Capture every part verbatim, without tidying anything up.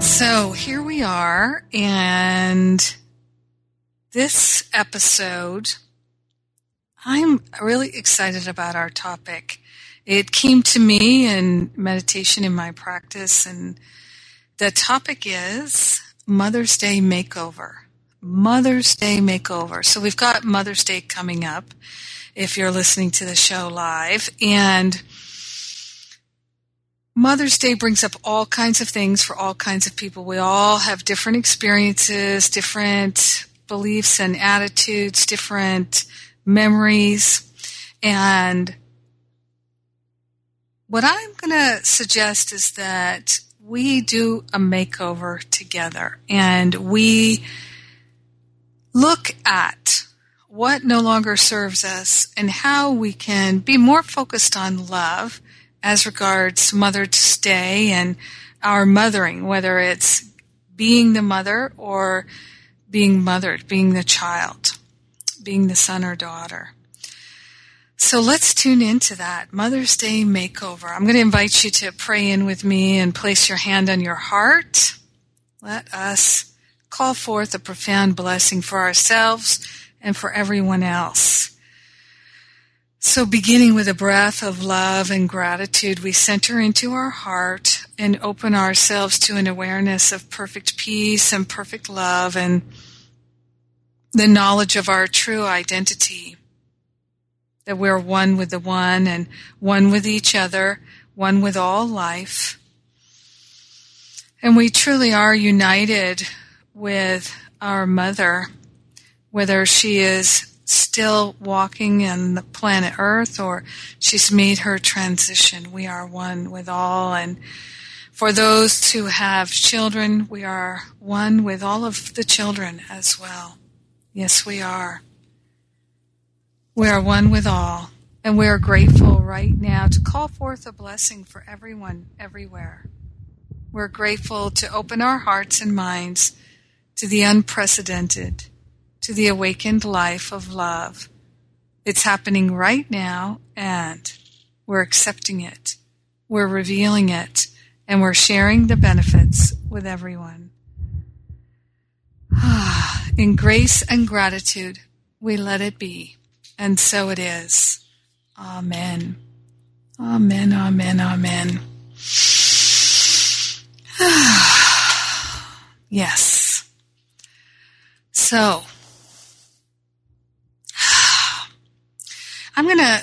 So here we are, and this episode, I'm really excited about our topic. It came to me in meditation in my practice, and the topic is Mother's Day Makeover. Mother's Day Makeover. So we've got Mother's Day coming up, if you're listening to the show live, and Mother's Day brings up all kinds of things for all kinds of people. We all have different experiences, different beliefs and attitudes, different memories. And what I'm going to suggest is that we do a makeover together, and we look at what no longer serves us and how we can be more focused on love as regards Mother's Day and our mothering, whether it's being the mother or being mothered, being the child, being the son or daughter. So let's tune into that Mother's Day makeover. I'm going to invite you to pray in with me and place your hand on your heart. Let us call forth a profound blessing for ourselves and for everyone else. So beginning with a breath of love and gratitude, we center into our heart and open ourselves to an awareness of perfect peace and perfect love and the knowledge of our true identity, that we're one with the one and one with each other, one with all life. And we truly are united with our mother, whether she is still walking on the planet Earth or she's made her transition. We are one with all. And for those who have children, we are one with all of the children as well. Yes, we are. We are one with all. And we are grateful right now to call forth a blessing for everyone, everywhere. We're grateful to open our hearts and minds to the unprecedented, to the awakened life of love. It's happening right now, and we're accepting it, we're revealing it, and we're sharing the benefits with everyone. In grace and gratitude, we let it be, and so it is. Amen. Amen, amen, amen. Yes. So, I'm going to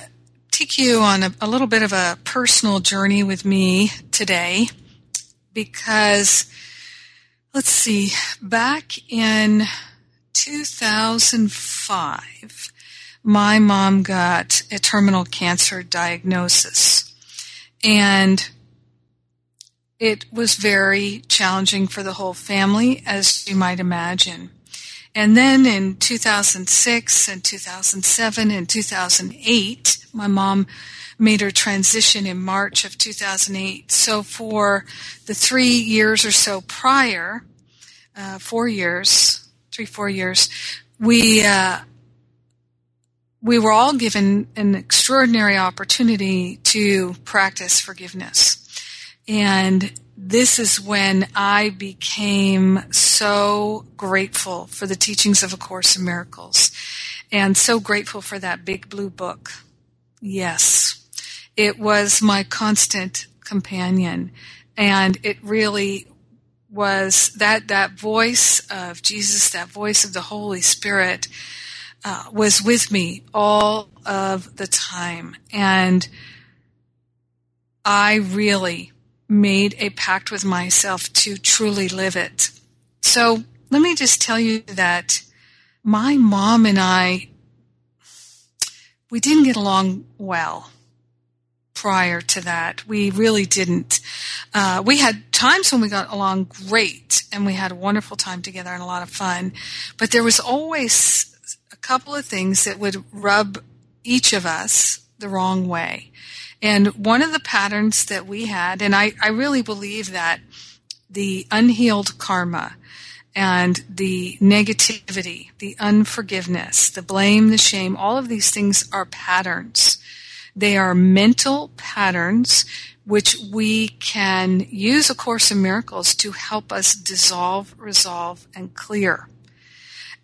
take you on a, a little bit of a personal journey with me today, because, let's see, back in two thousand five, my mom got a terminal cancer diagnosis, and it was very challenging for the whole family, as you might imagine. And then in two thousand six and two thousand seven and two thousand eight, my mom made her transition in March of two thousand eight. So for the three years or so prior, uh, four years, three, four years, we uh, we were all given an extraordinary opportunity to practice forgiveness. And this is when I became so grateful for the teachings of A Course in Miracles, and so grateful for that big blue book. Yes. it was my constant companion. And it really was that, that voice of Jesus, that voice of the Holy Spirit, uh, was with me all of the time. And I really made a pact with myself to truly live it. So let me just tell you that my mom and I, we didn't get along well prior to that. We really didn't. Uh, we had times when we got along great, and we had a wonderful time together and a lot of fun. But there was always a couple of things that would rub each of us the wrong way. And one of the patterns that we had, and I, I really believe that the unhealed karma and the negativity, the unforgiveness, the blame, the shame, all of these things are patterns. They are mental patterns which we can use A Course in Miracles to help us dissolve, resolve, and clear.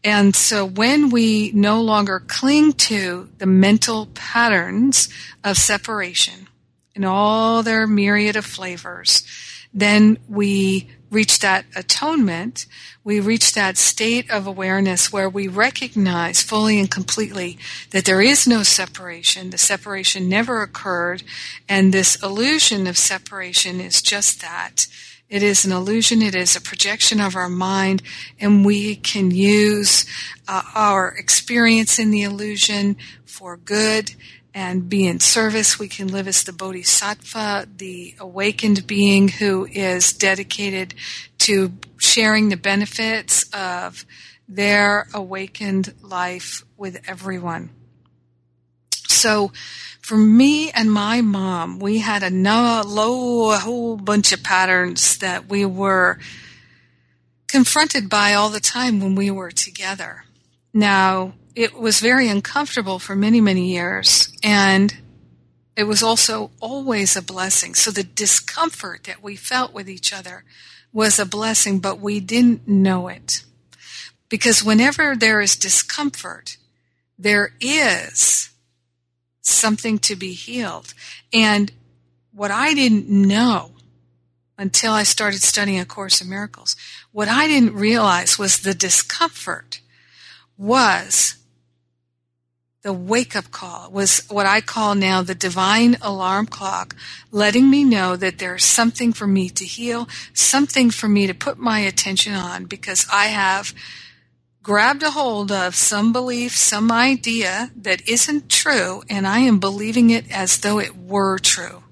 And so when we no longer cling to the mental patterns of separation in all their myriad of flavors, then we reach that atonement, we reach that state of awareness where we recognize fully and completely that there is no separation, the separation never occurred, and this illusion of separation is just that. It is an illusion, it is a projection of our mind, and we can use uh, our experience in the illusion for good and be in service. We can live as the bodhisattva, the awakened being who is dedicated to sharing the benefits of their awakened life with everyone. So for me and my mom, we had a, no, low, a whole bunch of patterns that we were confronted by all the time when we were together. Now, it was very uncomfortable for many, many years, and it was also always a blessing. So the discomfort that we felt with each other was a blessing, but we didn't know it. Because whenever there is discomfort, there is something to be healed. And what I didn't know until I started studying A Course in Miracles, what I didn't realize was the discomfort was the wake-up call, was what I call now the divine alarm clock, letting me know that there's something for me to heal, something for me to put my attention on, because I have grabbed a hold of some belief, some idea that isn't true, and I am believing it as though it were true.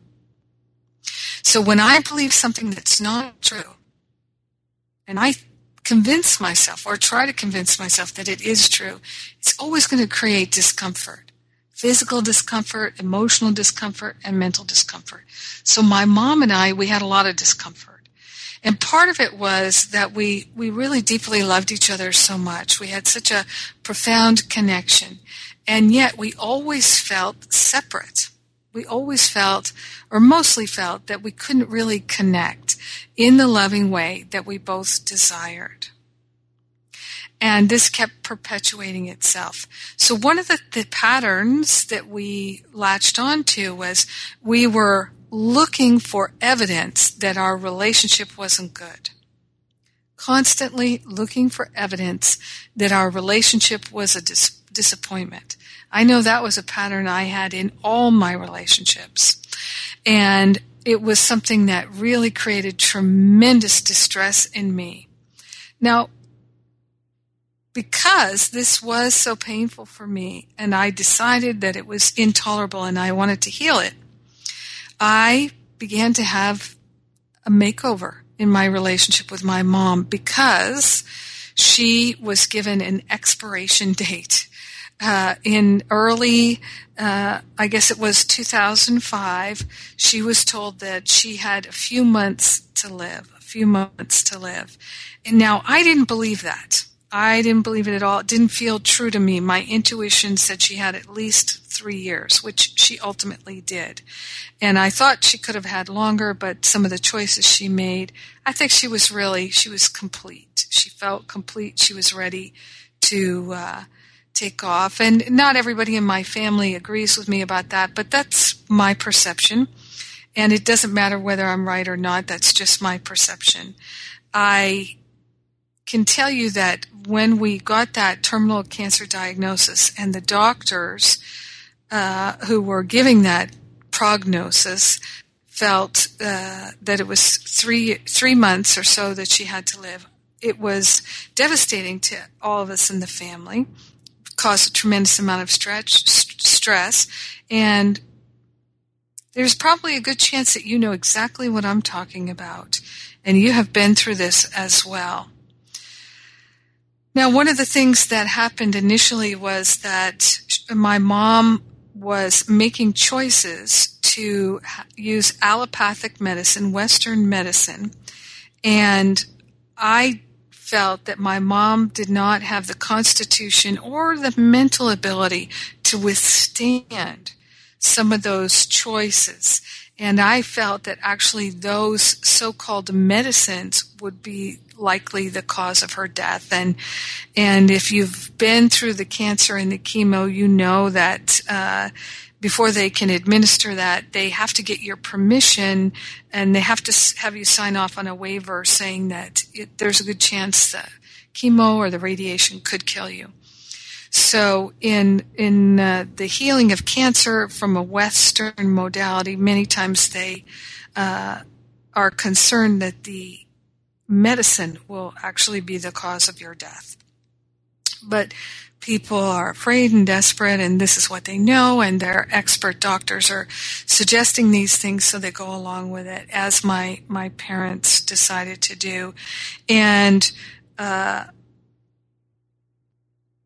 So when I believe something that's not true, and I convince myself or try to convince myself that it is true, it's always going to create discomfort. Physical discomfort, emotional discomfort, and mental discomfort. So my mom and I, we had a lot of discomfort. And part of it was that we, we really deeply loved each other so much. We had such a profound connection. And yet we always felt separate. We always felt, or mostly felt, that we couldn't really connect in the loving way that we both desired. And this kept perpetuating itself. So one of the, the patterns that we latched onto was we were looking for evidence that our relationship wasn't good. Constantly looking for evidence that our relationship was a dis- disappointment. I know that was a pattern I had in all my relationships. And it was something that really created tremendous distress in me. Now, because this was so painful for me, and I decided that it was intolerable and I wanted to heal it, I began to have a makeover in my relationship with my mom because she was given an expiration date. Uh, in early, uh, I guess it was two thousand five, she was told that she had a few months to live, a few months to live. And now I didn't believe that. I didn't believe it at all. It didn't feel true to me. My intuition said she had at least three years, which she ultimately did. And I thought she could have had longer, but some of the choices she made, I think she was really, she was complete. She felt complete. She was ready to uh, take off. And not everybody in my family agrees with me about that, but that's my perception, and it doesn't matter whether I'm right or not, that's just my perception. I can tell you that when we got that terminal cancer diagnosis and the doctors uh, who were giving that prognosis felt uh, that it was three three months or so that she had to live, it was devastating to all of us in the family, caused a tremendous amount of stretch, st- stress, and there's probably a good chance that you know exactly what I'm talking about, and you have been through this as well. Now, one of the things that happened initially was that my mom was making choices to use allopathic medicine, Western medicine, and I felt that my mom did not have the constitution or the mental ability to withstand some of those choices. And I felt that actually those so-called medicines would be likely the cause of her death. And and if you've been through the cancer and the chemo, you know that uh, before they can administer that, they have to get your permission and they have to have you sign off on a waiver saying that it, there's a good chance the chemo or the radiation could kill you. So in in uh, the healing of cancer from a Western modality, many times they uh, are concerned that the medicine will actually be the cause of your death. But people are afraid and desperate, and this is what they know, and their expert doctors are suggesting these things, so they go along with it, as my, my parents decided to do. And uh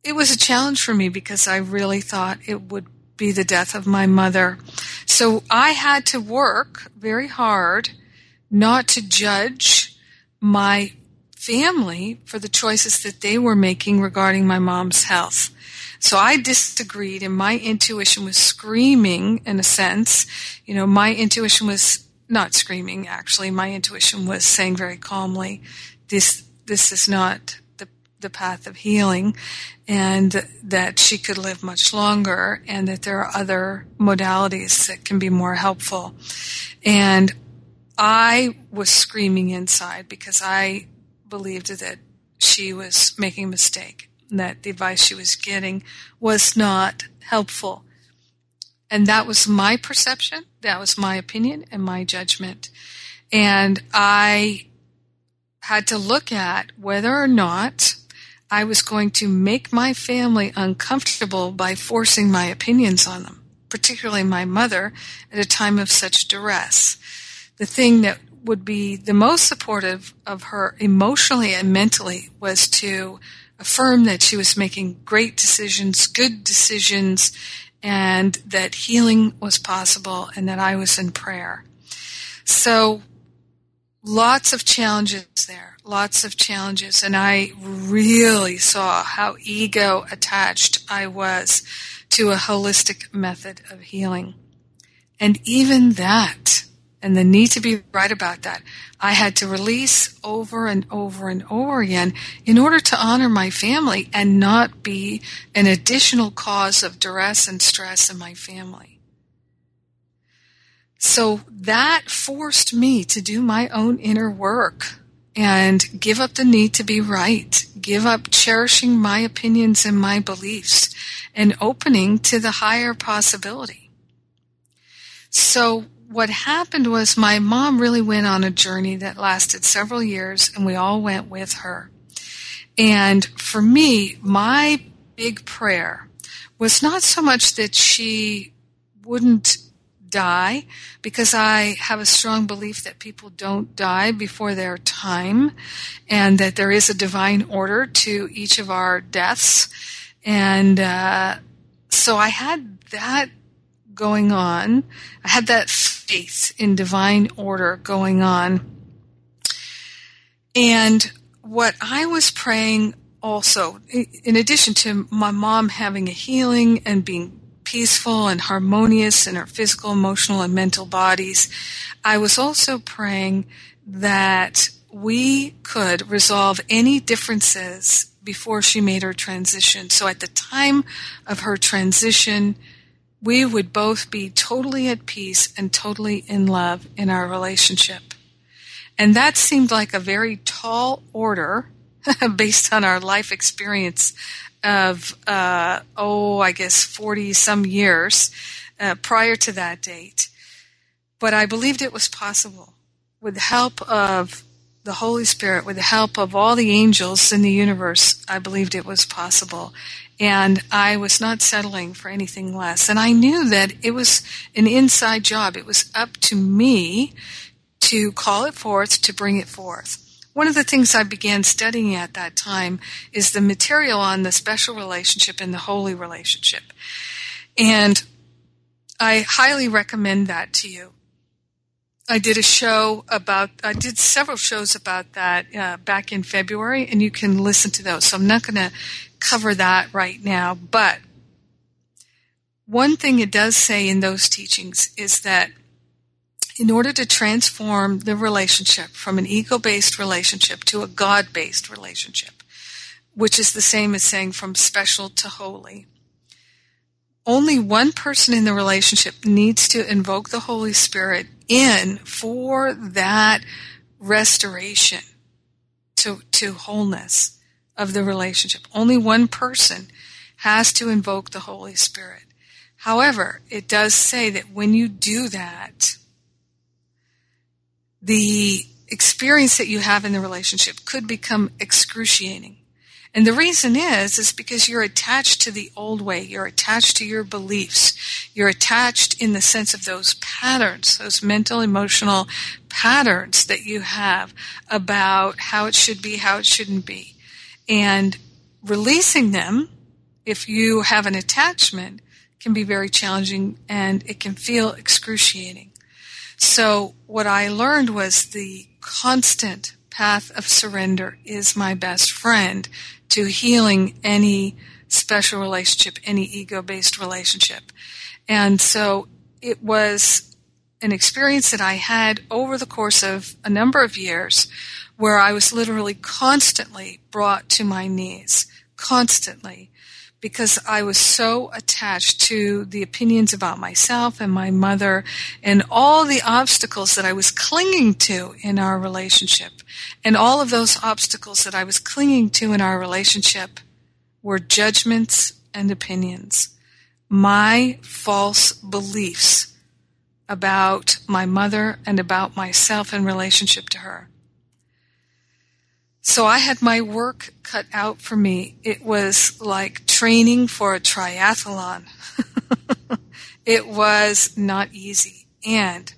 it was a challenge for me because I really thought it would be the death of my mother. So I had to work very hard not to judge my family for the choices that they were making regarding my mom's health. So I disagreed, and my intuition was screaming, in a sense. You know, my intuition was not screaming, actually. My intuition was saying very calmly, this this is not the path of healing, and that she could live much longer, and that there are other modalities that can be more helpful. And I was screaming inside because I believed that she was making a mistake, that the advice she was getting was not helpful. And that was my perception, that was my opinion and my judgment. And I had to look at whether or not I was going to make my family uncomfortable by forcing my opinions on them, particularly my mother, at a time of such duress. The thing that would be the most supportive of her emotionally and mentally was to affirm that she was making great decisions, good decisions, and that healing was possible, and that I was in prayer. So lots of challenges there. Lots of challenges, and I really saw how ego attached I was to a holistic method of healing. And even that, and the need to be right about that, I had to release over and over and over again in order to honor my family and not be an additional cause of duress and stress in my family. So that forced me to do my own inner work and give up the need to be right, give up cherishing my opinions and my beliefs, and opening to the higher possibility. So what happened was my mom really went on a journey that lasted several years, and we all went with her. And for me, my big prayer was not so much that she wouldn't die, because I have a strong belief that people don't die before their time, and that there is a divine order to each of our deaths. And uh, so I had that going on. I had that faith in divine order going on. And what I was praying also, in addition to my mom having a healing and being peaceful and harmonious in our physical, emotional, and mental bodies, I was also praying that we could resolve any differences before she made her transition. So at the time of her transition, we would both be totally at peace and totally in love in our relationship. And that seemed like a very tall order based on our life experience of, uh, oh, I guess forty-some years uh, prior to that date. But I believed it was possible with the help of the Holy Spirit, with the help of all the angels in the universe. I believed it was possible. And I was not settling for anything less. And I knew that it was an inside job. It was up to me to call it forth, to bring it forth. One of the things I began studying at that time is the material on the special relationship and the holy relationship. And I highly recommend that to you. I did a show about, I did several shows about that uh, back in February, and you can listen to those. So I'm not going to cover that right now. But one thing it does say in those teachings is that in order to transform the relationship from an ego-based relationship to a God-based relationship, which is the same as saying from special to holy, only one person in the relationship needs to invoke the Holy Spirit in for that restoration to to wholeness of the relationship. Only one person has to invoke the Holy Spirit. However, it does say that when you do that, the experience that you have in the relationship could become excruciating. And the reason is, is because you're attached to the old way. You're attached to your beliefs. You're attached in the sense of those patterns, those mental, emotional patterns that you have about how it should be, how it shouldn't be. And releasing them, if you have an attachment, can be very challenging and it can feel excruciating. So what I learned was the constant path of surrender is my best friend to healing any special relationship, any ego-based relationship. And so it was an experience that I had over the course of a number of years where I was literally constantly brought to my knees, constantly, because I was so attached to the opinions about myself and my mother and all the obstacles that I was clinging to in our relationship. And all of those obstacles that I was clinging to in our relationship were judgments and opinions. My false beliefs about my mother and about myself in relationship to her. So I had my work cut out for me. It was like training for a triathlon. It was not easy. And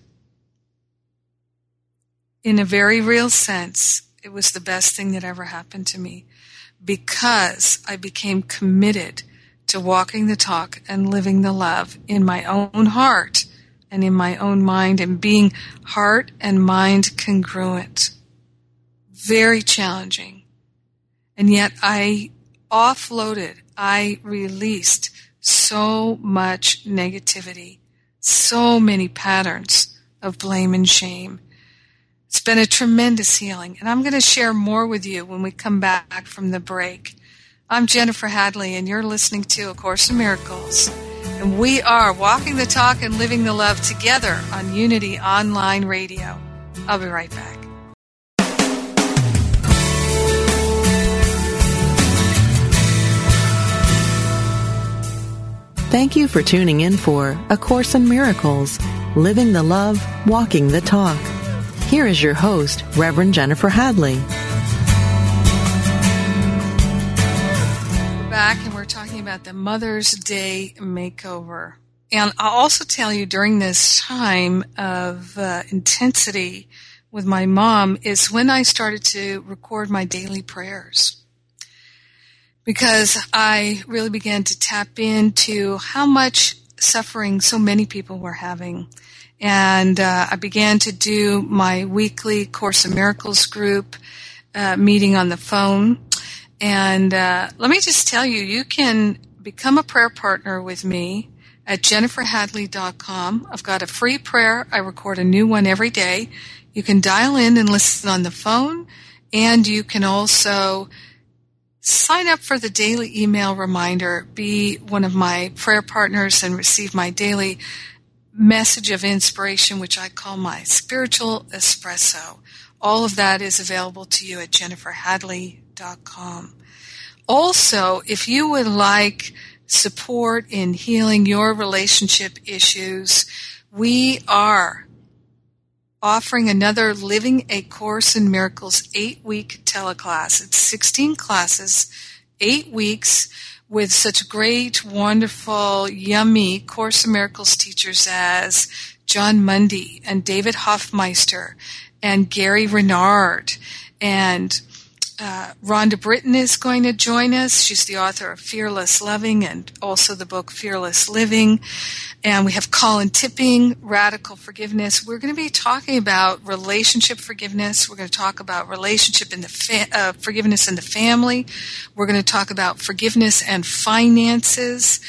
in a very real sense, it was the best thing that ever happened to me because I became committed to walking the talk and living the love in my own heart and in my own mind and being heart and mind congruent. Very challenging. And yet I offloaded, I released so much negativity, so many patterns of blame and shame. It's been a tremendous healing. And I'm going to share more with you when we come back from the break. I'm Jennifer Hadley, and you're listening to A Course in Miracles. And we are walking the talk and living the love together on Unity Online Radio. I'll be right back. Thank you for tuning in for A Course in Miracles, Living the Love, Walking the Talk. Here is your host, Reverend Jennifer Hadley. We're back, and we're talking about the Mother's Day makeover. And I'll also tell you during this time of uh, intensity with my mom is when I started to record my daily prayers. Because I really began to tap into how much suffering so many people were having. And uh, I began to do my weekly Course in Miracles group uh, meeting on the phone. And uh, let me just tell you, you can become a prayer partner with me at Jennifer Hadley dot com. I've got a free prayer. I record a new one every day. You can dial in and listen on the phone. And you can also Sign up for the daily email reminder, be one of my prayer partners, and receive my daily message of inspiration, which I call my spiritual espresso. All of that is available to you at Jennifer Hadley dot com. Also, if you would like support in healing your relationship issues, we are offering another Living a Course in Miracles eight-week teleclass. It's sixteen classes, eight weeks, with such great, wonderful, yummy Course in Miracles teachers as John Mundy and David Hoffmeister and Gary Renard. And uh, Rhonda Britton is going to join us. She's the author of Fearless Loving and also the book Fearless Living. And we have Colin Tipping, Radical Forgiveness. We're going to be talking about relationship forgiveness. We're going to talk about relationship in the fa- uh, forgiveness in the family. We're going to talk about forgiveness and finances.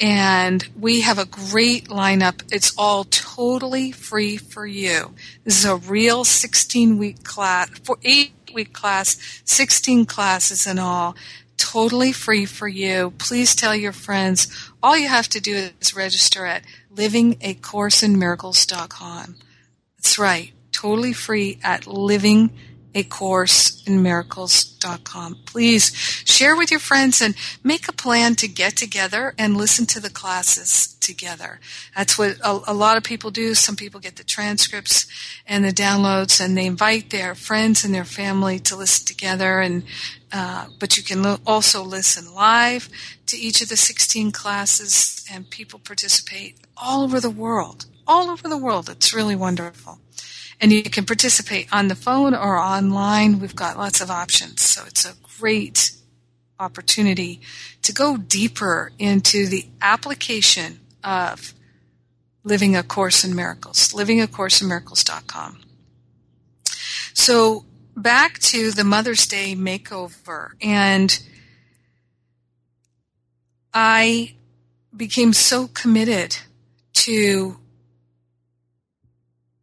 And we have a great lineup. It's all totally free for you. This is a real sixteen-week class, eight-week class, sixteen classes in all, totally free for you. Please tell your friends. All you have to do is register at living a course in miracles dot com. That's right, totally free at living a course in miracles dot com. Please share with your friends and make a plan to get together and listen to the classes together. That's what a, a lot of people do. Some people get the transcripts and the downloads, and they invite their friends and their family to listen together. And uh, but you can lo- also listen live to each of the sixteen classes, and people participate all over the world. All over the world. It's really wonderful. And you can participate on the phone or online. We've got lots of options. So it's a great opportunity to go deeper into the application of Living a Course in Miracles, living a course in miracles dot com. So back to the Mother's Day makeover. And I became so committed to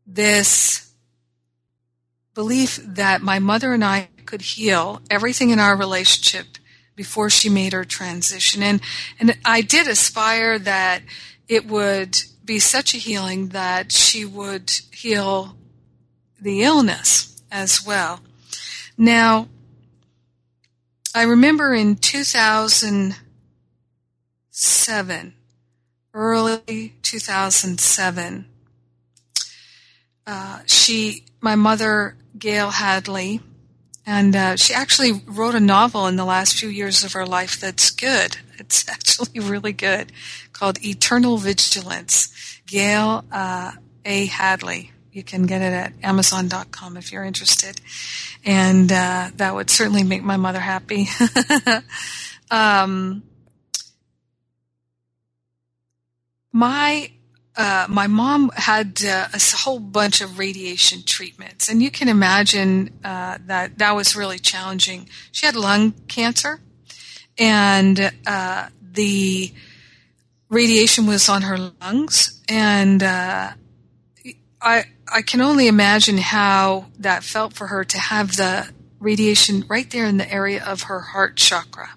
this belief that my mother and I could heal everything in our relationship before she made her transition. And and I did aspire that it would be such a healing that she would heal the illness as well. Now, I remember in two thousand seven, early two thousand seven, uh, she, my mother, Gail Hadley, and uh, she actually wrote a novel in the last few years of her life that's good. It's actually really good, called Eternal Vigilance. Gail uh, A. Hadley. You can get it at Amazon dot com if you're interested. And uh, that would certainly make my mother happy. um, my... Uh, my mom had uh, a whole bunch of radiation treatments, and you can imagine uh, that that was really challenging. She had lung cancer, and uh, the radiation was on her lungs, and uh, I I can only imagine how that felt for her to have the radiation right there in the area of her heart chakra.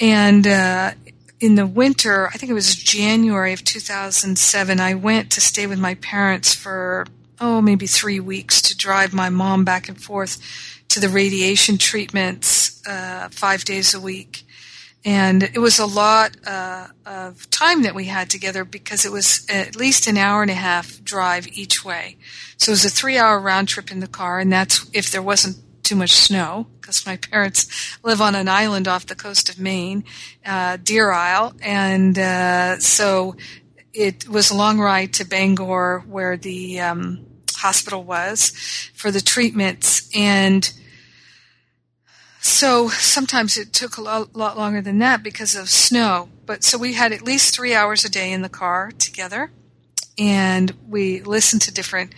And uh in the winter, I think it was January of two thousand seven, I went to stay with my parents for, oh, maybe three weeks to drive my mom back and forth to the radiation treatments uh, five days a week. And it was a lot uh, of time that we had together because it was at least an hour and a half drive each way. So it was a three-hour round trip in the car, and that's if there wasn't too much snow, because my parents live on an island off the coast of Maine, uh, Deer Isle, and uh, so it was a long ride to Bangor, where the um, hospital was for the treatments, and so sometimes it took a lot, lot longer than that because of snow. But so we had at least three hours a day in the car together, and we listened to different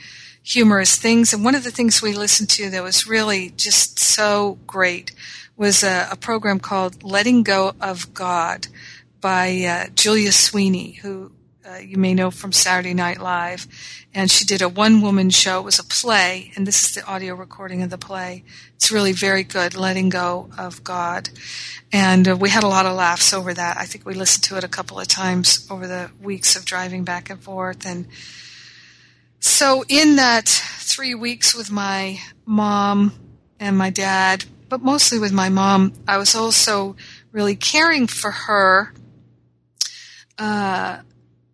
humorous things. And one of the things we listened to that was really just so great was a, a program called Letting Go of God by uh, Julia Sweeney, who uh, you may know from Saturday Night Live. And she did a one-woman show. It was a play, and this is the audio recording of the play. It's really very good, Letting Go of God. And uh, we had a lot of laughs over that. I think we listened to it a couple of times over the weeks of driving back and forth. And so in that three weeks with my mom and my dad, but mostly with my mom, I was also really caring for her uh,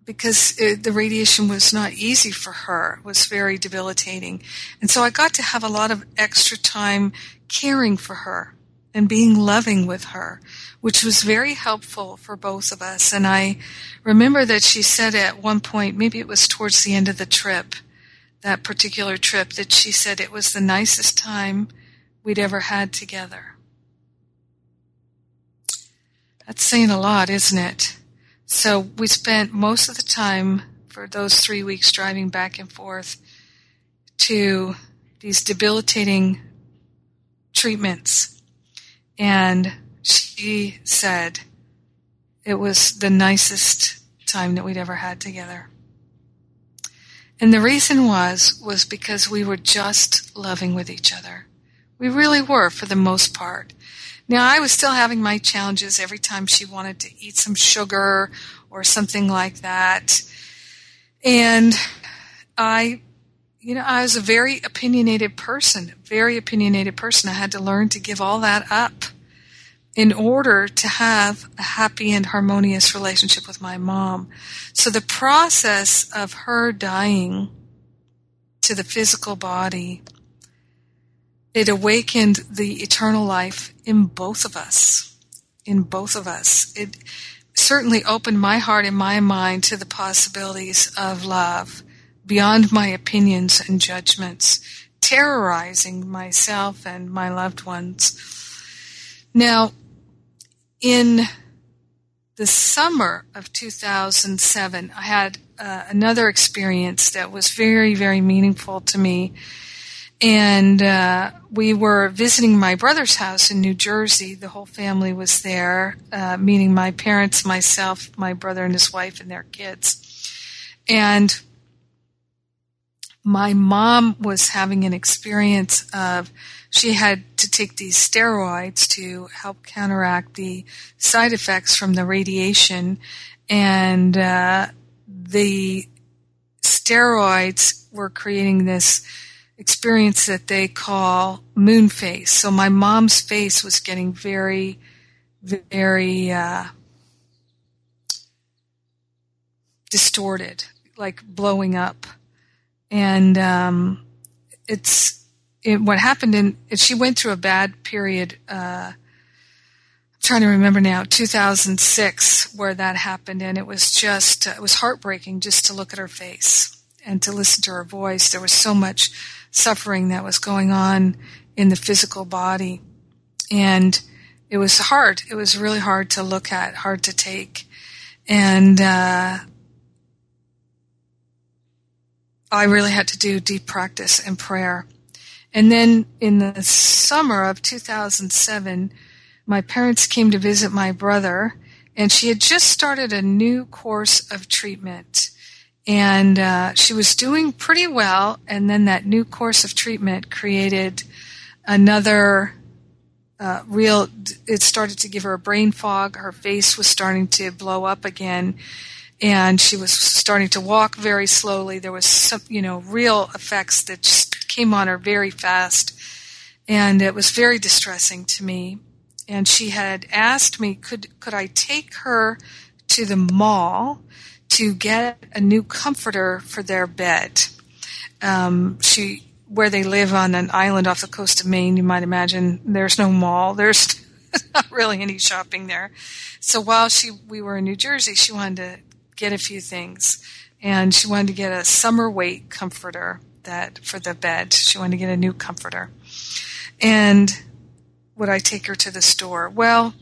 because it, the radiation was not easy for her. It was very debilitating. And so I got to have a lot of extra time caring for her and being loving with her, which was very helpful for both of us. And I remember that she said at one point, maybe it was towards the end of the trip, that particular trip, that she said it was the nicest time we'd ever had together. That's saying a lot, isn't it? So we spent most of the time for those three weeks driving back and forth to these debilitating treatments. And she said it was the nicest time that we'd ever had together. And the reason was, was because we were just loving with each other. We really were, for the most part. Now, I was still having my challenges every time she wanted to eat some sugar or something like that. And I, you know, I was a very opinionated person, very opinionated person. I had to learn to give all that up in order to have a happy and harmonious relationship with my mom. So the process of her dying to the physical body, it awakened the eternal life in both of us, in both of us. It certainly opened my heart and my mind to the possibilities of love beyond my opinions and judgments, terrorizing myself and my loved ones. Now, in the summer of two thousand seven, I had uh, another experience that was very, very meaningful to me. And uh, we were visiting my brother's house in New Jersey. The whole family was there, uh, meaning my parents, myself, my brother and his wife, and their kids. And my mom was having an experience of, she had to take these steroids to help counteract the side effects from the radiation. And uh, the steroids were creating this experience that they call moon face. So my mom's face was getting very, very uh, distorted, like blowing up. And um, it's it, what happened. In she went through a bad period. Uh, I'm trying to remember now, two thousand six, where that happened, and it was just it was heartbreaking just to look at her face and to listen to her voice. There was so much suffering that was going on in the physical body. And it was hard. It was really hard to look at, hard to take. And uh, I really had to do deep practice and prayer. And then in the summer of two thousand seven, my parents came to visit my brother, and she had just started a new course of treatment. And uh, she was doing pretty well, and then that new course of treatment created another uh, real, it started to give her a brain fog, her face was starting to blow up again, and she was starting to walk very slowly. There was some, you know, real effects that just came on her very fast, and it was very distressing to me. And she had asked me, could could I take her to the mall to get a new comforter for their bed. Um, she, where they live on an island off the coast of Maine, you might imagine, there's no mall. There's not really any shopping there. So while she we were in New Jersey, she wanted to get a few things. And she wanted to get a summer weight comforter that for the bed. She wanted to get a new comforter. And would I take her to the store? Well,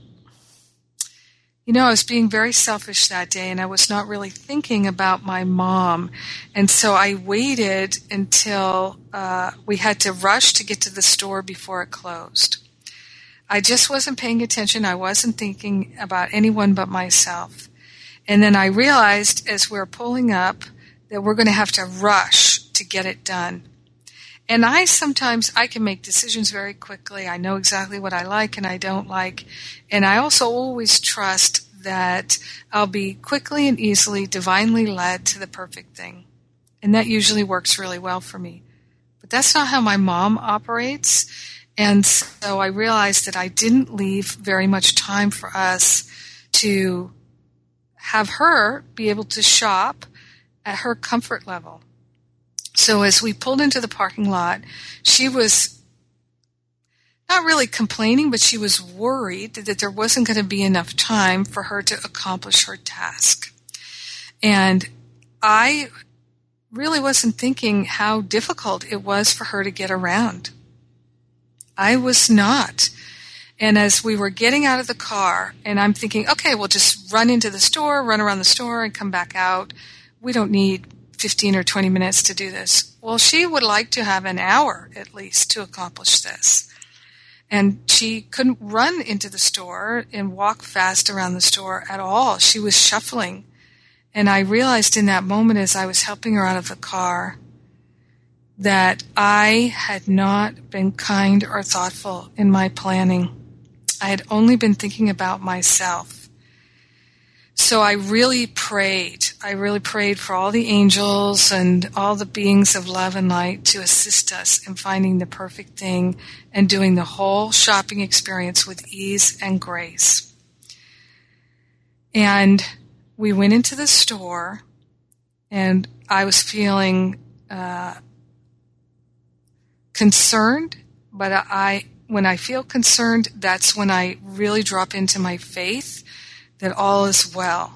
you know, I was being very selfish that day, and I was not really thinking about my mom. And so I waited until uh, we had to rush to get to the store before it closed. I just wasn't paying attention. I wasn't thinking about anyone but myself. And then I realized as we we're pulling up that we're going to have to rush to get it done. And I sometimes, I can make decisions very quickly. I know exactly what I like and I don't like. And I also always trust that I'll be quickly and easily divinely led to the perfect thing. And that usually works really well for me. But that's not how my mom operates. And so I realized that I didn't leave very much time for us to have her be able to shop at her comfort level. So as we pulled into the parking lot, she was not really complaining, but she was worried that there wasn't going to be enough time for her to accomplish her task. And I really wasn't thinking how difficult it was for her to get around. I was not. And as we were getting out of the car, and I'm thinking, okay, we'll just run into the store, run around the store, and come back out. We don't need fifteen or twenty minutes to do this. Well, she would like to have an hour at least to accomplish this. And she couldn't run into the store and walk fast around the store at all. She was shuffling. And I realized in that moment as I was helping her out of the car that I had not been kind or thoughtful in my planning. I had only been thinking about myself. So I really prayed. I really prayed for all the angels and all the beings of love and light to assist us in finding the perfect thing and doing the whole shopping experience with ease and grace. And we went into the store, and I was feeling uh, concerned, but I, when I feel concerned, that's when I really drop into my faith that all is well.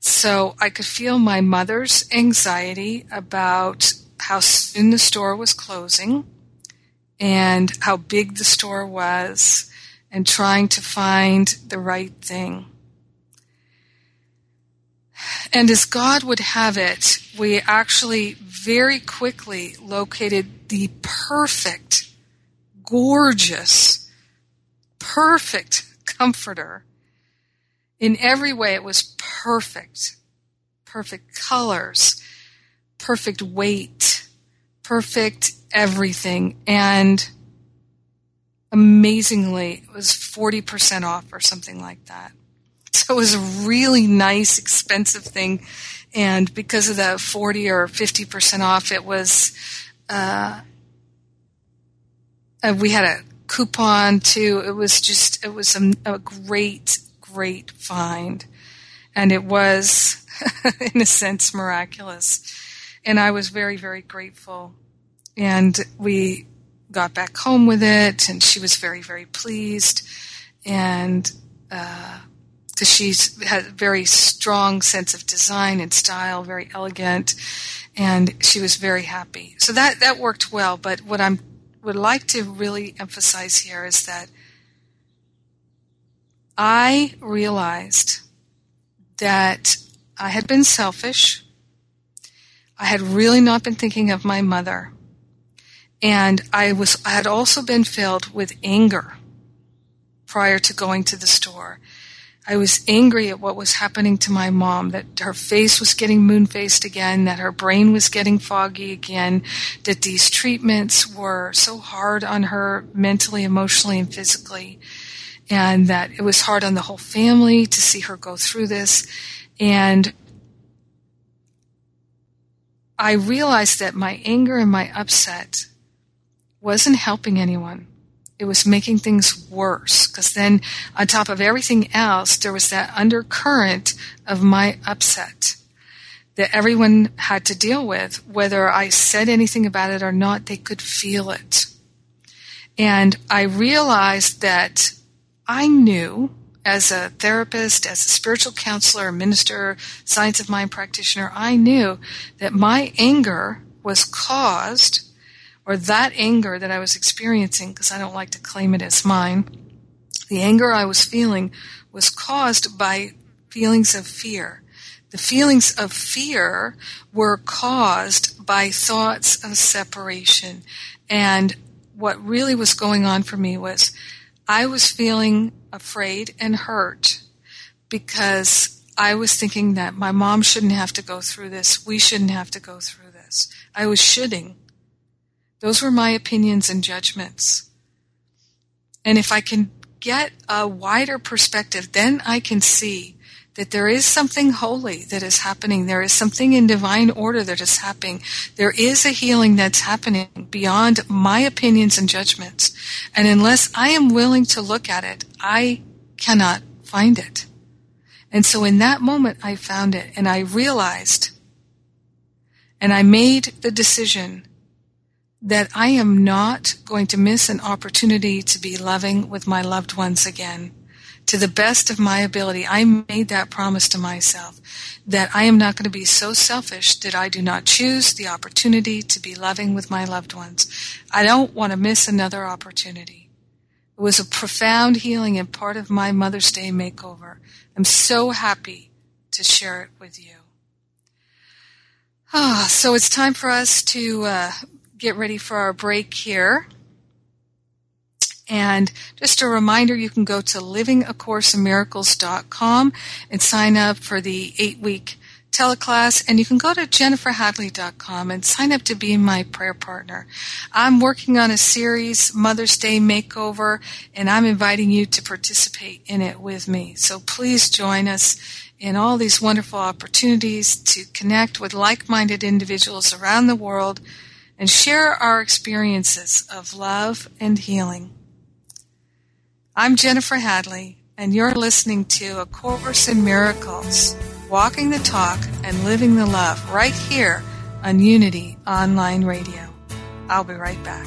So I could feel my mother's anxiety about how soon the store was closing and how big the store was and trying to find the right thing. And as God would have it, we actually very quickly located the perfect, gorgeous, perfect comforter. In every way, it was perfect. Perfect colors, perfect weight, perfect everything. And amazingly, it was forty percent off or something like that. So it was a really nice, expensive thing. And because of the forty or fifty percent off, it was, uh, we had a coupon too. It was just, it was a, a great, great find. And it was, in a sense, miraculous. And I was very, very grateful. And we got back home with it, and she was very, very pleased. And, uh, because she had a very strong sense of design and style, very elegant, and she was very happy. So that, that worked well, but what I would like to really emphasize here is that I realized that I had been selfish. I had really not been thinking of my mother. And I was I had also been filled with anger prior to going to the store. I was angry at what was happening to my mom, that her face was getting moon-faced again, that her brain was getting foggy again, that these treatments were so hard on her mentally, emotionally, and physically, and that it was hard on the whole family to see her go through this. And I realized that my anger and my upset wasn't helping anyone. It was making things worse, because then on top of everything else, there was that undercurrent of my upset that everyone had to deal with. Whether I said anything about it or not, they could feel it. And I realized that I knew, as a therapist, as a spiritual counselor, minister, science of mind practitioner, I knew that my anger was caused, or that anger that I was experiencing, because I don't like to claim it as mine, the anger I was feeling was caused by feelings of fear. The feelings of fear were caused by thoughts of separation. And what really was going on for me was I was feeling afraid and hurt because I was thinking that my mom shouldn't have to go through this. We shouldn't have to go through this. I was shoulding. Those were my opinions and judgments. And if I can get a wider perspective, then I can see that there is something holy that is happening. There is something in divine order that is happening. There is a healing that's happening beyond my opinions and judgments. And unless I am willing to look at it, I cannot find it. And so in that moment, I found it, and I realized, and I made the decision that I am not going to miss an opportunity to be loving with my loved ones again. To the best of my ability, I made that promise to myself that I am not going to be so selfish that I do not choose the opportunity to be loving with my loved ones. I don't want to miss another opportunity. It was a profound healing and part of my Mother's Day makeover. I'm so happy to share it with you. Ah, so it's time for us to uh, get ready for our break here. And just a reminder, you can go to living a course in miracles dot com and sign up for the eight-week teleclass. And you can go to jennifer hadley dot com and sign up to be my prayer partner. I'm working on a series, Mother's Day Makeover, and I'm inviting you to participate in it with me. So please join us in all these wonderful opportunities to connect with like-minded individuals around the world and share our experiences of love and healing. I'm Jennifer Hadley, and you're listening to A Course in Miracles, walking the talk and living the love right here on Unity Online Radio. I'll be right back.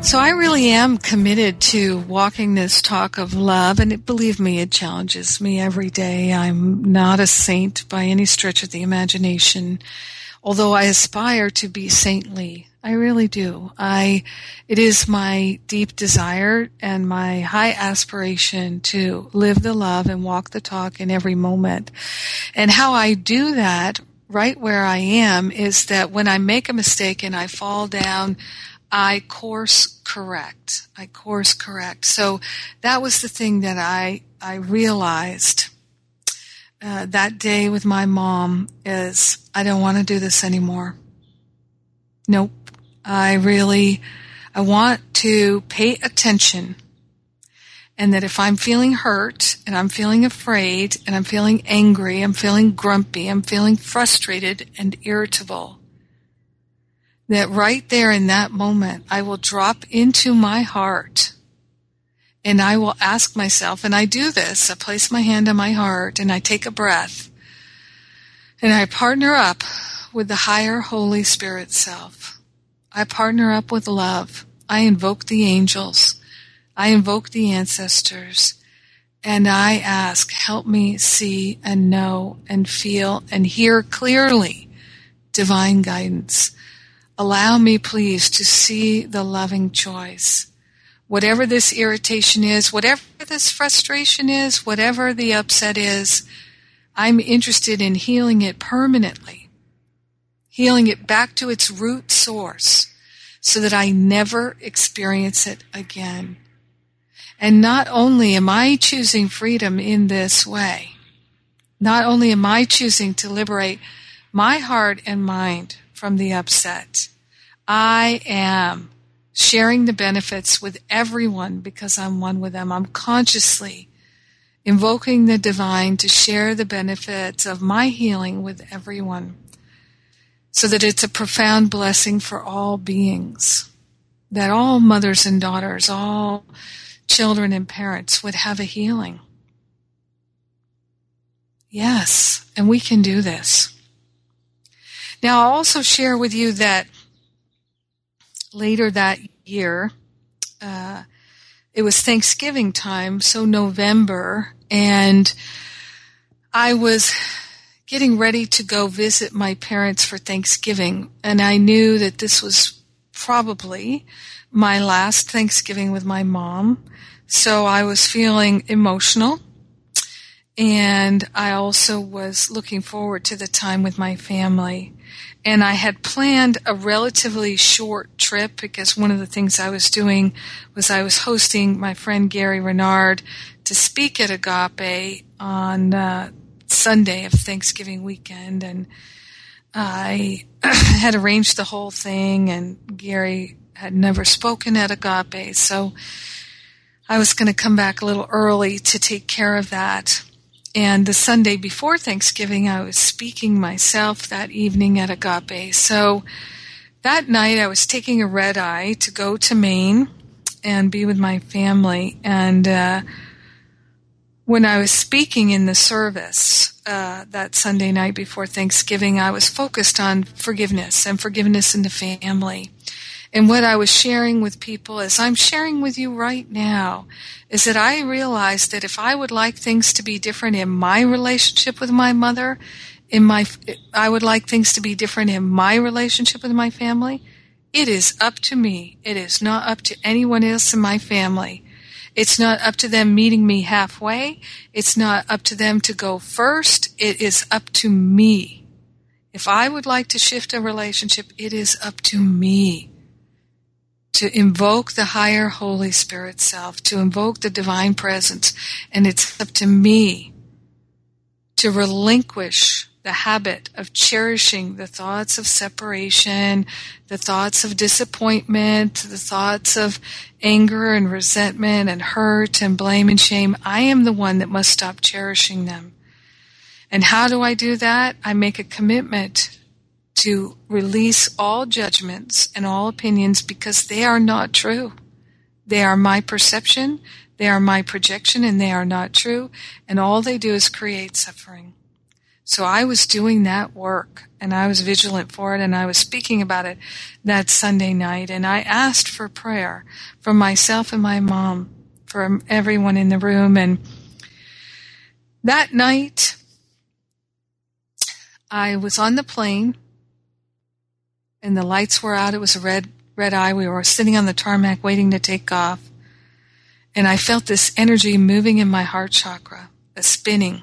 So I really am committed to walking this talk of love, and it, believe me, it challenges me every day. I'm not a saint by any stretch of the imagination, although I aspire to be saintly. I really do. I, it is my deep desire and my high aspiration to live the love and walk the talk in every moment. And how I do that right where I am is that when I make a mistake and I fall down, I course correct. I course correct. So that was the thing that I, I realized uh, that day with my mom is I don't want to do this anymore. Nope. I really, I want to pay attention And that if I'm feeling hurt, and I'm feeling afraid, and I'm feeling angry, I'm feeling grumpy, I'm feeling frustrated and irritable, that right there in that moment, I will drop into my heart, and I will ask myself, and I do this, I place my hand on my heart, and I take a breath, and I partner up with the higher Holy Spirit self. I partner up with love. I invoke the angels. I invoke the ancestors, and I ask, help me see and know and feel and hear clearly divine guidance. Allow me, please, to see the loving choice. Whatever this irritation is, whatever this frustration is, whatever the upset is, I'm interested in healing it permanently, healing it back to its root source so that I never experience it again. And not only am I choosing freedom in this way, not only am I choosing to liberate my heart and mind from the upset, I am sharing the benefits with everyone because I'm one with them. I'm consciously invoking the divine to share the benefits of my healing with everyone so that it's a profound blessing for all beings, that all mothers and daughters, all children and parents would have a healing. Yes, and we can do this. Now, I'll also share with you that later that year, uh, it was Thanksgiving time, so November, and I was getting ready to go visit my parents for Thanksgiving, and I knew that this was probably my last Thanksgiving with my mom, so I was feeling emotional, and I also was looking forward to the time with my family. And I had planned a relatively short trip because one of the things I was doing was I was hosting my friend Gary Renard to speak at Agape on uh, Sunday of Thanksgiving weekend, and I had arranged the whole thing, and Gary had never spoken at Agape, so I was going to come back a little early to take care of that. And the Sunday before Thanksgiving, I was speaking myself that evening at Agape. So that night, I was taking a red eye to go to Maine and be with my family. And uh, when I was speaking in the service uh, that Sunday night before Thanksgiving, I was focused on forgiveness and forgiveness in the family. And what I was sharing with people, as I'm sharing with you right now, is that I realized that if I would like things to be different in my relationship with my mother, in my, I would like things to be different in my relationship with my family, it is up to me. It is not up to anyone else in my family. It's not up to them meeting me halfway. It's not up to them to go first. It is up to me. If I would like to shift a relationship, it is up to me to invoke the higher Holy Spirit self, to invoke the divine presence, and it's up to me to relinquish the habit of cherishing the thoughts of separation, the thoughts of disappointment, the thoughts of anger and resentment and hurt and blame and shame. I am the one that must stop cherishing them. And how do I do that? I make a commitment to release all judgments and all opinions because they are not true. They are my perception, they are my projection, and they are not true, and all they do is create suffering. So I was doing that work, and I was vigilant for it, and I was speaking about it that Sunday night, and I asked for prayer for myself and my mom, for everyone in the room, and that night I was on the plane, and the lights were out. It was a red red eye. We were sitting on the tarmac waiting to take off. And I felt this energy moving in my heart chakra, a spinning.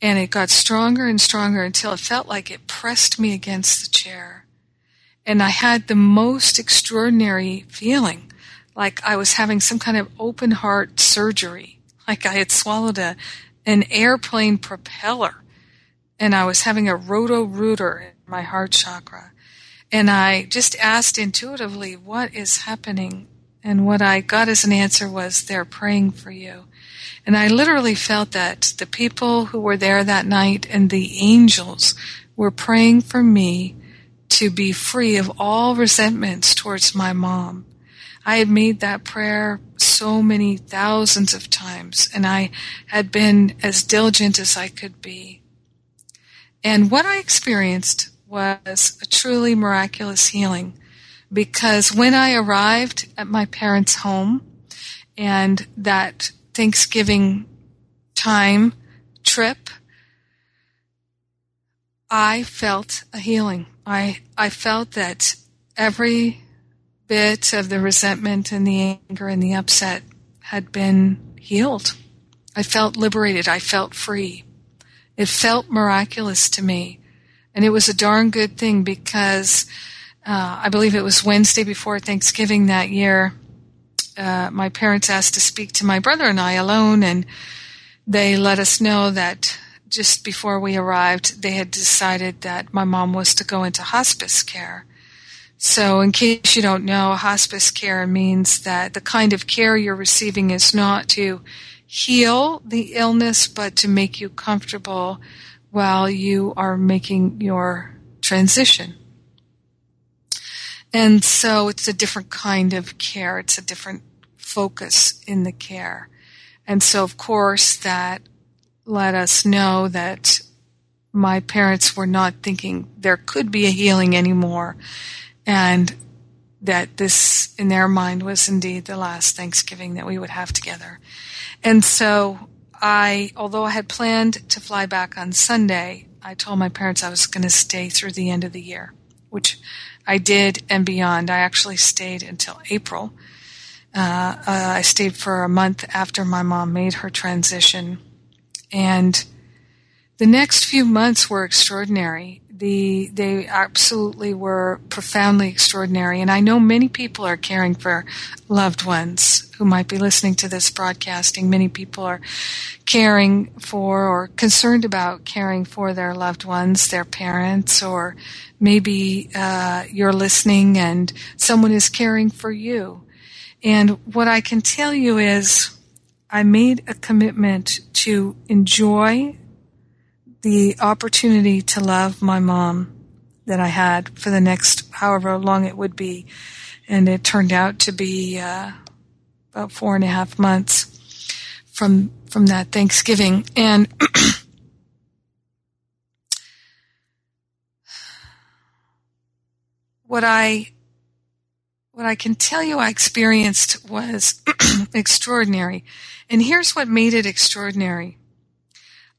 And it got stronger and stronger until it felt like it pressed me against the chair. And I had the most extraordinary feeling, like I was having some kind of open heart surgery, like I had swallowed a, an airplane propeller. And I was having a roto-rooter in my heart chakra. And I just asked intuitively, what is happening? And what I got as an answer was, they're praying for you. And I literally felt that the people who were there that night and the angels were praying for me to be free of all resentments towards my mom. I had made that prayer so many thousands of times, and I had been as diligent as I could be. And what I experienced was a truly miraculous healing, because when I arrived at my parents' home and that Thanksgiving time trip, I felt a healing. I, I felt that every bit of the resentment and the anger and the upset had been healed. I felt liberated. I felt free. It felt miraculous to me. And it was a darn good thing, because uh, I believe it was Wednesday before Thanksgiving that year, uh, my parents asked to speak to my brother and I alone, and they let us know that just before we arrived, they had decided that my mom was to go into hospice care. So in case you don't know, hospice care means that the kind of care you're receiving is not to heal the illness, but to make you comfortable while you are making your transition. And so it's a different kind of care. It's a different focus in the care. And so, of course, that let us know that my parents were not thinking there could be a healing anymore, and that this, in their mind, was indeed the last Thanksgiving that we would have together. And so I, although I had planned to fly back on Sunday, I told my parents I was going to stay through the end of the year, which I did and beyond. I actually stayed until April. Uh, uh, I stayed for a month after my mom made her transition. And the next few months were extraordinary. The, they absolutely were profoundly extraordinary. And I know many people are caring for loved ones who might be listening to this broadcasting. Many people are caring for or concerned about caring for their loved ones, their parents, or maybe uh, you're listening and someone is caring for you. And what I can tell you is I made a commitment to enjoy the opportunity to love my mom that I had for the next however long it would be. And it turned out to be uh, about four and a half months from from that Thanksgiving. And what I what I can tell you I experienced was extraordinary. And here's what made it extraordinary.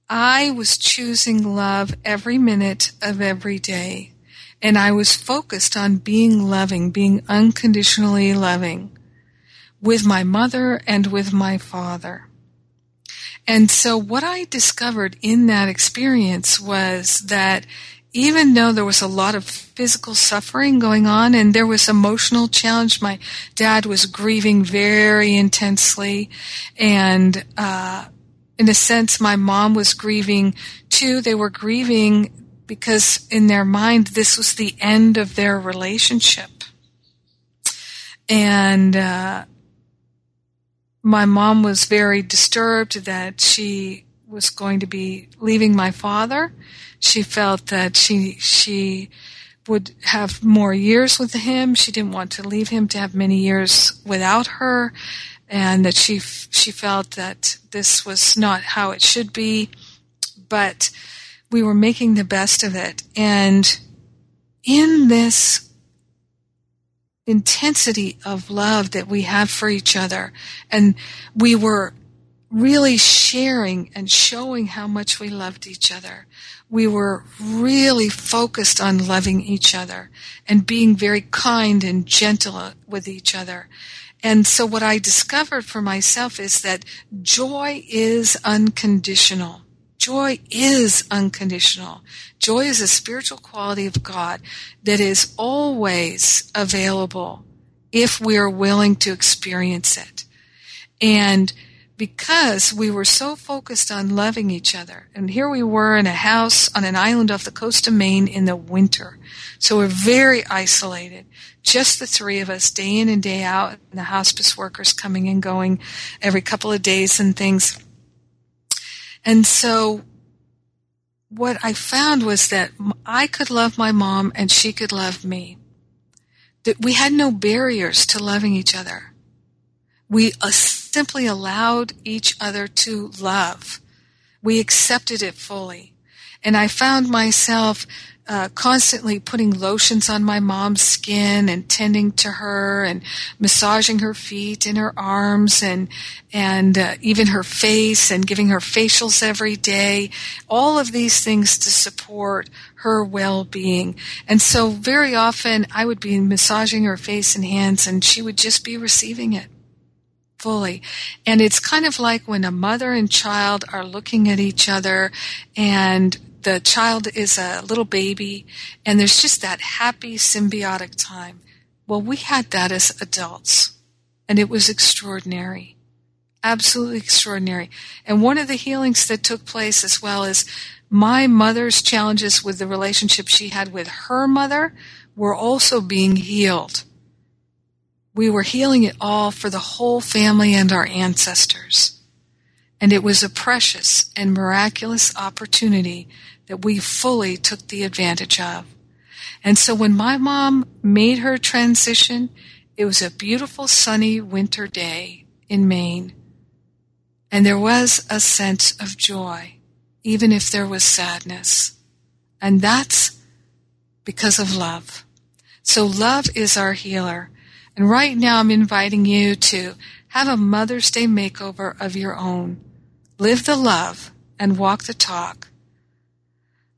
I was choosing love every minute of every day, and I was focused on being loving, being unconditionally loving with my mother and with my father. And so what I discovered in that experience was that even though there was a lot of physical suffering going on and there was emotional challenge, my dad was grieving very intensely, and uh in a sense, my mom was grieving too. They were grieving because in their mind, this was the end of their relationship. And uh, my mom was very disturbed that she was going to be leaving my father. She felt that she she would have more years with him. She didn't want to leave him to have many years without her. And that she she felt that this was not how it should be, but we were making the best of it. And in this intensity of love that we have for each other, and we were really sharing and showing how much we loved each other. We were really focused on loving each other and being very kind and gentle with each other. And so what I discovered for myself is that joy is unconditional. Joy is unconditional. Joy is a spiritual quality of God that is always available if we are willing to experience it. And because we were so focused on loving each other. And here we were in a house on an island off the coast of Maine in the winter. So we're very isolated, just the three of us, day in and day out, and the hospice workers coming and going every couple of days and things. And so what I found was that I could love my mom and she could love me. That we had no barriers to loving each other. We simply allowed each other to love. We accepted it fully. And I found myself uh, constantly putting lotions on my mom's skin and tending to her and massaging her feet and her arms and and uh, even her face and giving her facials every day. All of these things to support her well-being. And so very often I would be massaging her face and hands and she would just be receiving it fully. And it's kind of like when a mother and child are looking at each other and the child is a little baby and there's just that happy symbiotic time. Well, we had that as adults and it was extraordinary, absolutely extraordinary. And one of the healings that took place as well is my mother's challenges with the relationship she had with her mother were also being healed. We were healing it all for the whole family and our ancestors. And it was a precious and miraculous opportunity that we fully took the advantage of. And so when my mom made her transition, it was a beautiful sunny winter day in Maine. And there was a sense of joy, even if there was sadness. And that's because of love. So love is our healer. And right now I'm inviting you to have a Mother's Day makeover of your own. Live the love and walk the talk.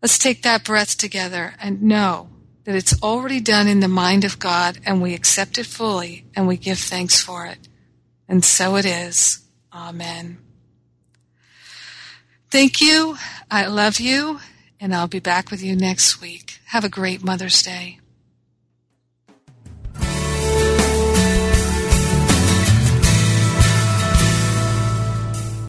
Let's take that breath together and know that it's already done in the mind of God and we accept it fully and we give thanks for it. And so it is. Amen. Thank you. I love you. And I'll be back with you next week. Have a great Mother's Day.